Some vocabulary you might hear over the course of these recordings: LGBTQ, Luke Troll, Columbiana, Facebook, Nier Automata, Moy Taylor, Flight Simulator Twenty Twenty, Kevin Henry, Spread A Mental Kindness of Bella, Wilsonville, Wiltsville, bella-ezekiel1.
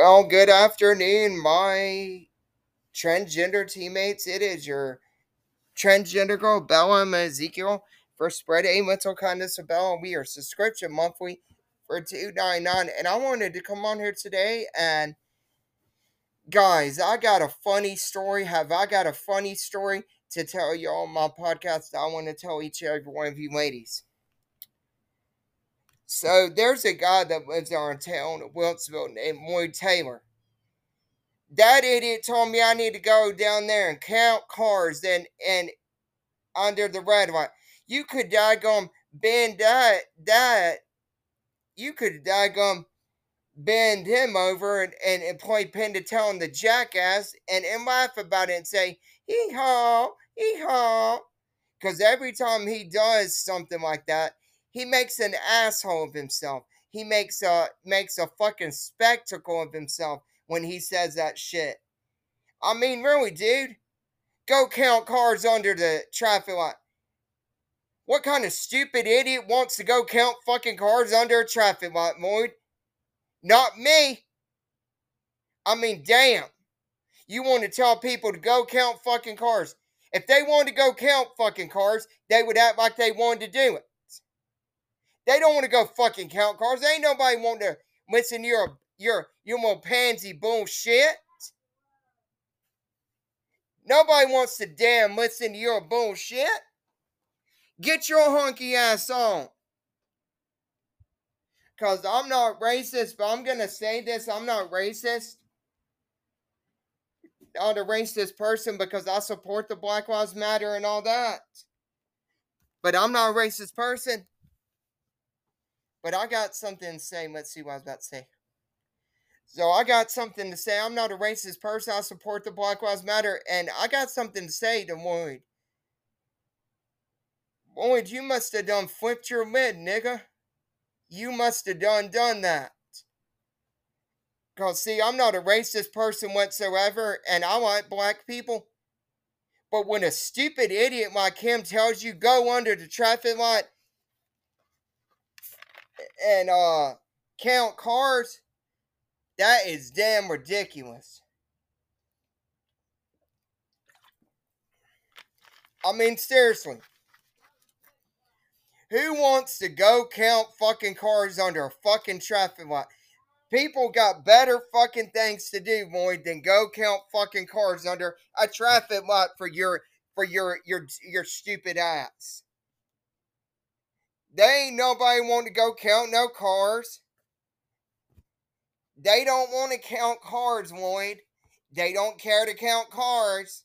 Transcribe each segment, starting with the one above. Well, good afternoon, my transgender teammates. It is your transgender girl, Bella and Ezekiel, for Spread A Mental Kindness of Bella. We are subscription monthly for $2.99, and I wanted to come on here today and, guys, I got a funny story. Have I got a funny story to tell you on my podcast? I want to tell each and every one of you ladies. So there's a guy that lives in our town of Wiltsville named Moy Taylor. That idiot told me I need to go down there and count cars and under the red light. You could daggum bend that. You could daggum bend him over and play pin to tell him the jackass and laugh about it and say, hee-haw, hee-haw. Because every time he does something like that, he makes an asshole of himself. He makes a fucking spectacle of himself when he says that shit. I mean, really, dude? Go count cars under the traffic light. What kind of stupid idiot wants to go count fucking cars under a traffic light, Moyd? Not me. I mean, damn. You want to tell people to go count fucking cars. If they wanted to go count fucking cars, they would act like they wanted to do it. They don't want to go fucking count cars. Ain't nobody want to listen to your little pansy bullshit. Nobody wants to damn listen to your bullshit. Get your honky ass on. Because I'm not racist, but I'm going to say this. I'm not racist. I'm not a racist person because I support the Black Lives Matter and all that. But I'm not a racist person. But I got something to say. Let's see what I was about to say. So I got something to say. I'm not a racist person. I support the Black Lives Matter. And I got something to say to Lloyd. Lloyd, you must have done flipped your lid, nigga. You must have done that. Because, see, I'm not a racist person whatsoever. And I like black people. But when a stupid idiot like him tells you go under the traffic light and count cars, that is damn ridiculous. I mean, seriously. Who wants to go count fucking cars under a fucking traffic light? People got better fucking things to do, boy, than go count fucking cars under a traffic light for your stupid ass. They ain't nobody want to go count no cars. They don't want to count cars, Lloyd. They don't care to count cars.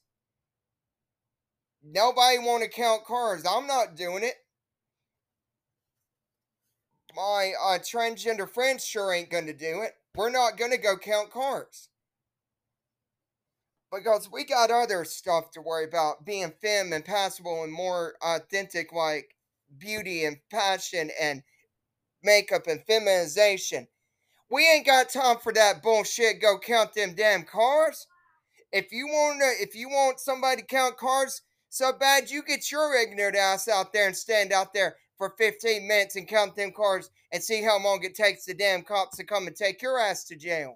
Nobody want to count cars. I'm not doing it. My transgender friends sure ain't going to do it. We're not going to go count cars. Because we got other stuff to worry about. Being femme and passable and more authentic like beauty and passion and makeup and feminization. We ain't got time for that bullshit. Go count them damn cars. If you want somebody to count cars so bad, you get your ignorant ass out there and stand out there for 15 minutes and count them cars and see how long it takes the damn cops to come and take your ass to jail.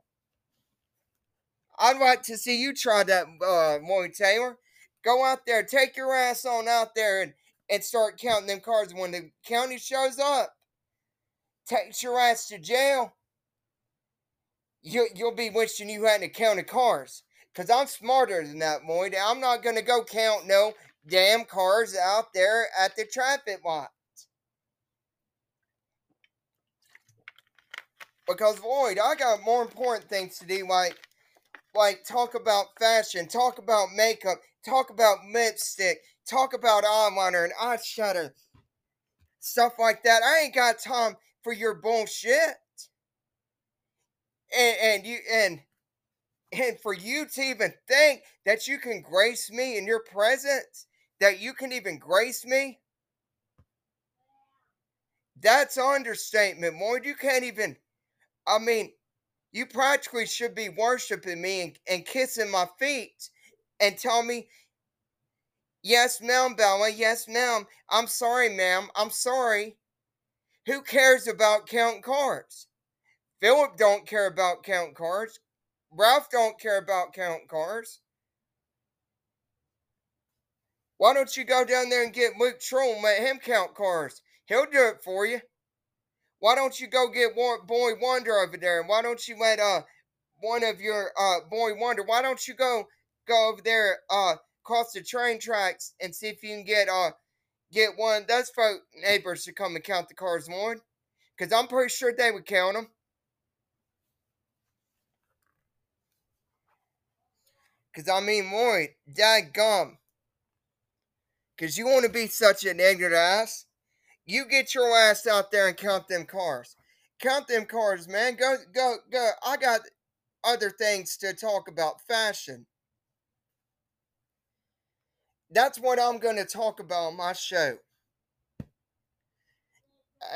I'd like to see you try that, Moy Taylor. Go out there, take your ass on out there and start counting them cars. When the county shows up, takes your ass to jail, you'll be wishing you hadn't counted cars. Because I'm smarter than that, Moyd. I'm not going to go count no damn cars out there at the traffic lot. Because, Lloyd, I got more important things to do, like talk about fashion, talk about makeup, talk about lipstick, talk about eyeliner and eyeshadow, stuff like that. I ain't got time for your bullshit. And for you to even think that you can grace me in your presence, that you can even grace me, that's an understatement, Lloyd. You can't even, I mean, you practically should be worshiping me and kissing my feet and tell me, yes, ma'am, Bella. Yes, ma'am. I'm sorry, ma'am. I'm sorry. Who cares about counting cards? Philip don't care about counting cards. Ralph don't care about counting cars. Why don't you go down there and get Luke Troll and let him count cars? He'll do it for you. Why don't you go get Boy Wonder over there? And why don't you let one of your Boy Wonder? Why don't you go over there across the train tracks and see if you can get one of those folk neighbors to come and count the cars, Lloyd? Because I'm pretty sure they would count them. Because I mean, Lloyd, dadgum. Because you want to be such an ignorant ass. You get your ass out there and count them cars. Count them cars, man. Go. I got other things to talk about. Fashion. That's what I'm going to talk about on my show.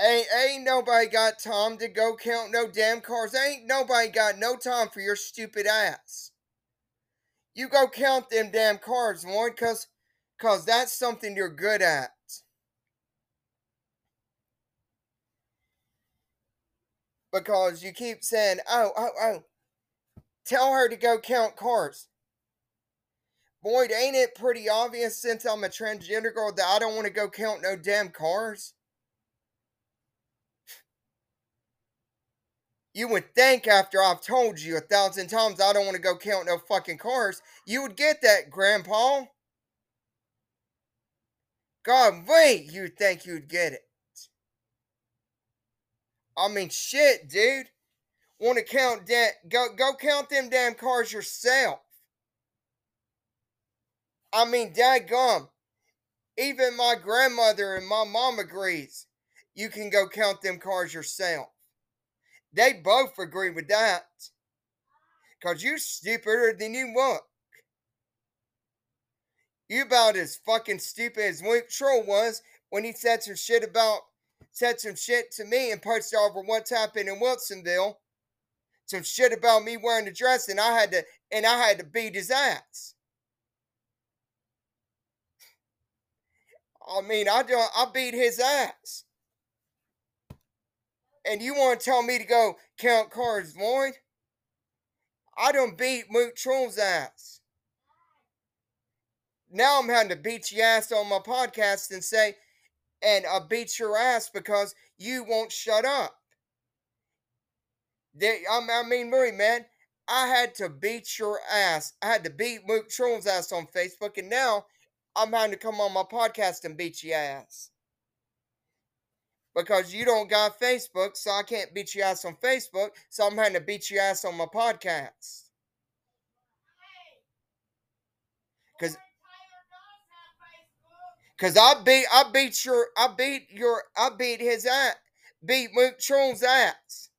Ain't nobody got time to go count no damn cars. Ain't nobody got no time for your stupid ass. You go count them damn cars, Lloyd, because that's something you're good at. Because you keep saying, oh, tell her to go count cars. Boyd, ain't it pretty obvious since I'm a transgender girl that I don't want to go count no damn cars? You would think after I've told you 1,000 times I don't want to go count no fucking cars, you would get that, Grandpa. God, wait, you'd think you'd get it. I mean, shit, dude. Want to count that? Go count them damn cars yourself. I mean, dadgum. Even my grandmother and my mom agrees. You can go count them cars yourself. They both agree with that. Cause you stupider than you look. You about as fucking stupid as Luke Troll was when he said some shit to me and posted over what's happened in Wilsonville. Some shit about me wearing a dress and I had to beat his ass. I mean, I beat his ass. And you want to tell me to go count cars, Lloyd? I done beat Luke Troll's ass. Now I'm having to beat your ass on my podcast and say, and I beat your ass because you won't shut up. I mean, really, man, I had to beat your ass. I had to beat Luke Troll's ass on Facebook, and now I'm having to come on my podcast and beat your ass. Because you don't got Facebook, so I can't beat your ass on Facebook, so I'm having to beat your ass on my podcast. Cause I beat Luke Troll's ass.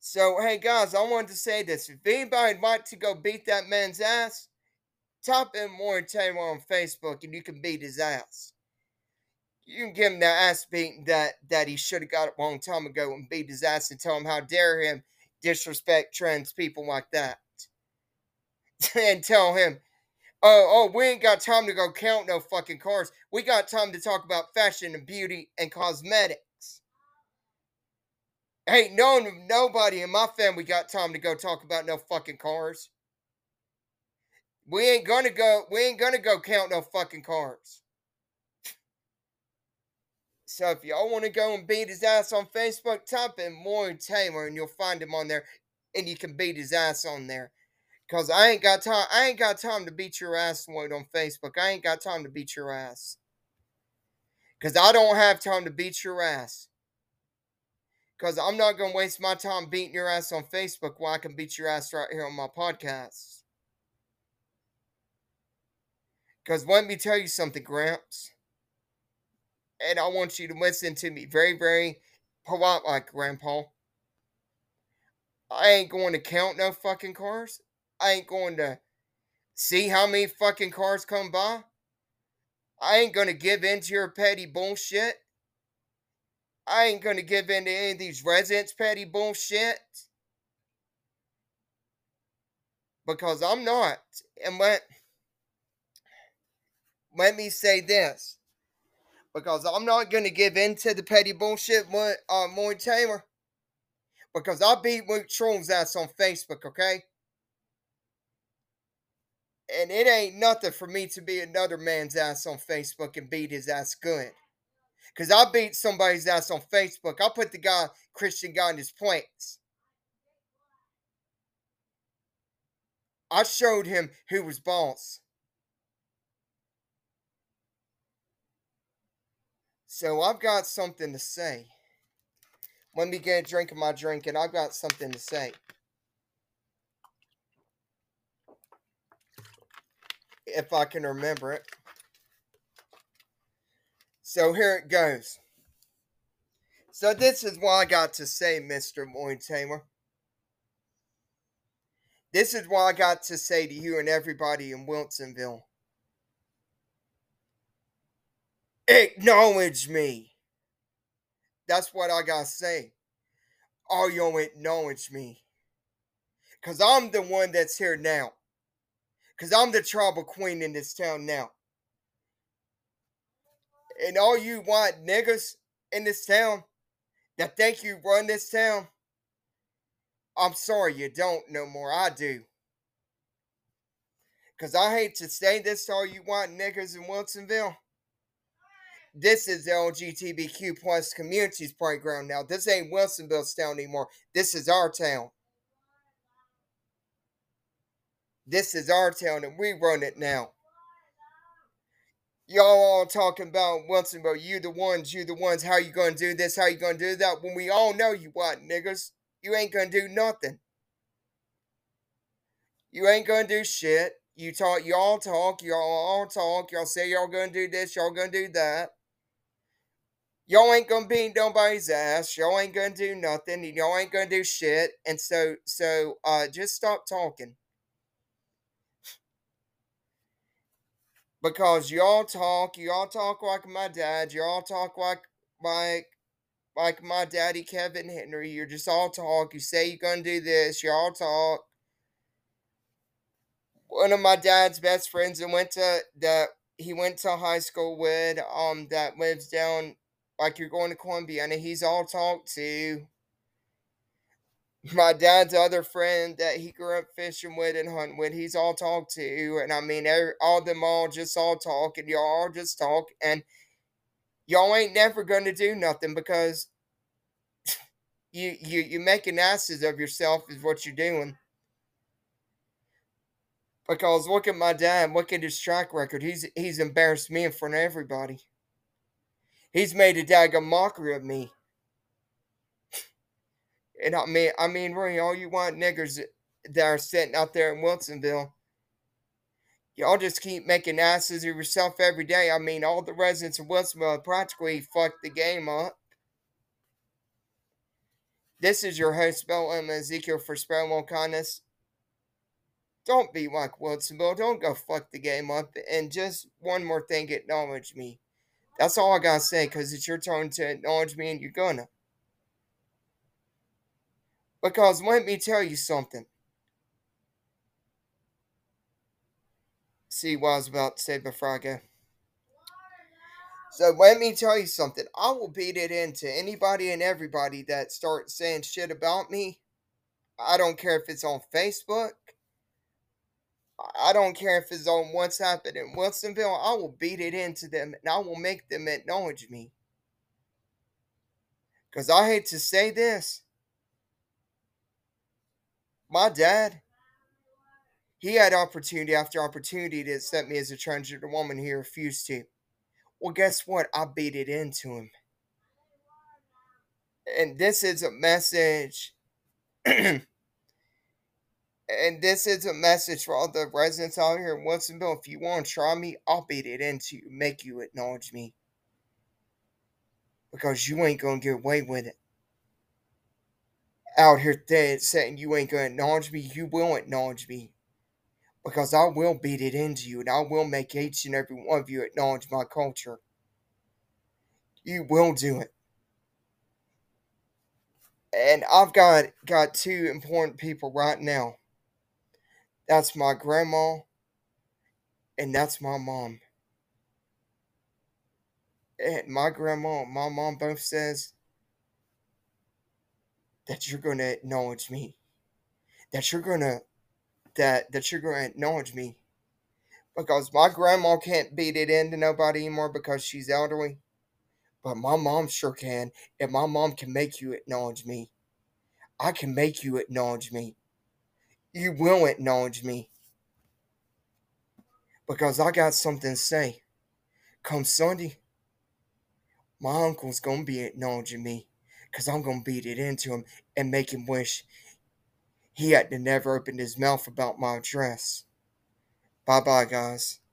So hey guys, I wanted to say this. If anybody'd like to go beat that man's ass, type in Moy Taylor on Facebook and you can beat his ass. You can give him that ass beating that he should have got a long time ago and beat his ass and tell him how dare him disrespect trans people like that. And tell him, oh, we ain't got time to go count no fucking cars. We got time to talk about fashion and beauty and cosmetics. Ain't nobody in my family got time to go talk about no fucking cars. We ain't gonna go count no fucking cars. So if y'all want to go and beat his ass on Facebook, type in Moy Taylor and you'll find him on there. And you can beat his ass on there. Because I ain't got time to beat your ass, Lloyd, on Facebook. I ain't got time to beat your ass. Because I don't have time to beat your ass. Because I'm not going to waste my time beating your ass on Facebook while I can beat your ass right here on my podcast. Because let me tell you something, Gramps. And I want you to listen to me very, very polite like, Grandpa. I ain't going to count no fucking cars. I ain't going to see how many fucking cars come by. I ain't going to give in to your petty bullshit. I ain't going to give in to any of these residents' petty bullshit. Because I'm not. And let me say this. Because I'm not going to give in to the petty bullshit, Moy Taylor. because I beat Luke Troll's ass on Facebook, okay? And it ain't nothing for me to be another man's ass on Facebook and beat his ass good. Because I beat somebody's ass on Facebook. I put the guy, Christian guy, in his place. I showed him who was boss. So I've got something to say. Let me get a drink of my drink, and I've got something to say. If I can remember it. So here it goes. So this is what I got to say, Mr. Moy Taylor. This is what I got to say to you and everybody in Wilsonville. Acknowledge me. That's what I got to say. Oh, you'll acknowledge me. Because I'm the one that's here now. Because I'm the tribal queen in this town now. And all you white niggas in this town that think you run this town, I'm sorry, you don't no more. I do. Because I hate to say this to all you white niggas in Wilsonville. This is the LGBTQ plus community's playground now. This ain't Wilsonville's town anymore. This is our town. This is our town and we run it now. Y'all all talking about Wilsonville, you the ones, how you gonna do this, how you gonna do that, when we all know you white niggas, you ain't gonna do nothing. You ain't gonna do shit. Y'all talk, y'all say y'all gonna do this, y'all gonna do that. Y'all ain't gonna beat nobody's ass, y'all ain't gonna do nothing, and y'all ain't gonna do shit, and so just stop talking. Because y'all talk like my dad, y'all talk like my daddy Kevin Henry, you're just all talk, you say you're gonna do this, y'all talk. One of my dad's best friends that he went to high school with, that lives down like you're going to Columbiana, he's all talk to. My dad's other friend that he grew up fishing with and hunting with, he's all talk to. And I mean, all them all just talk, and y'all all just talk. And y'all ain't never going to do nothing because you're making asses of yourself is what you're doing. Because look at my dad, look at his track record. He's embarrassed me in front of everybody. He's made a daggone mockery of me. And I mean, really, all you white niggers that are sitting out there in Wilsonville, y'all just keep making asses of yourself every day. I mean, all the residents of Wilsonville practically fucked the game up. This is your host, Bella and Ezekiel for Spread A Mental Kindness. Don't be like Wilsonville. Don't go fuck the game up. And just one more thing, acknowledge me. That's all I gotta say, because it's your turn to acknowledge me, and you're gonna. Because let me tell you something. See what I was about to say before I go. So let me tell you something. I will beat it into anybody and everybody that starts saying shit about me. I don't care if it's on Facebook. I don't care if it's on what's happened in Wilsonville. I will beat it into them and I will make them acknowledge me. Because I hate to say this. My dad, he had opportunity after opportunity to accept me as a transgender woman. He refused to. Well, guess what? I beat it into him. And this is a message. And this is a message for all the residents out here in Wilsonville. If you want to try me, I'll beat it into you. Make you acknowledge me. Because you ain't going to get away with it. Out here dead saying you ain't gonna acknowledge me, you will acknowledge me. Because I will beat it into you and I will make each and every one of you acknowledge my culture. You will do it. And I've got two important people right now. That's my grandma and that's my mom. And my grandma and my mom both says that you're going to acknowledge me, that you're going to acknowledge me, because my grandma can't beat it into nobody anymore because she's elderly, but my mom sure can, and my mom can make you acknowledge me. I can make you acknowledge me. You will acknowledge me, because I got something to say. Come Sunday, my uncle's going to be acknowledging me, because I'm going to beat it into him and make him wish he had never opened his mouth about my address. Bye-bye, guys.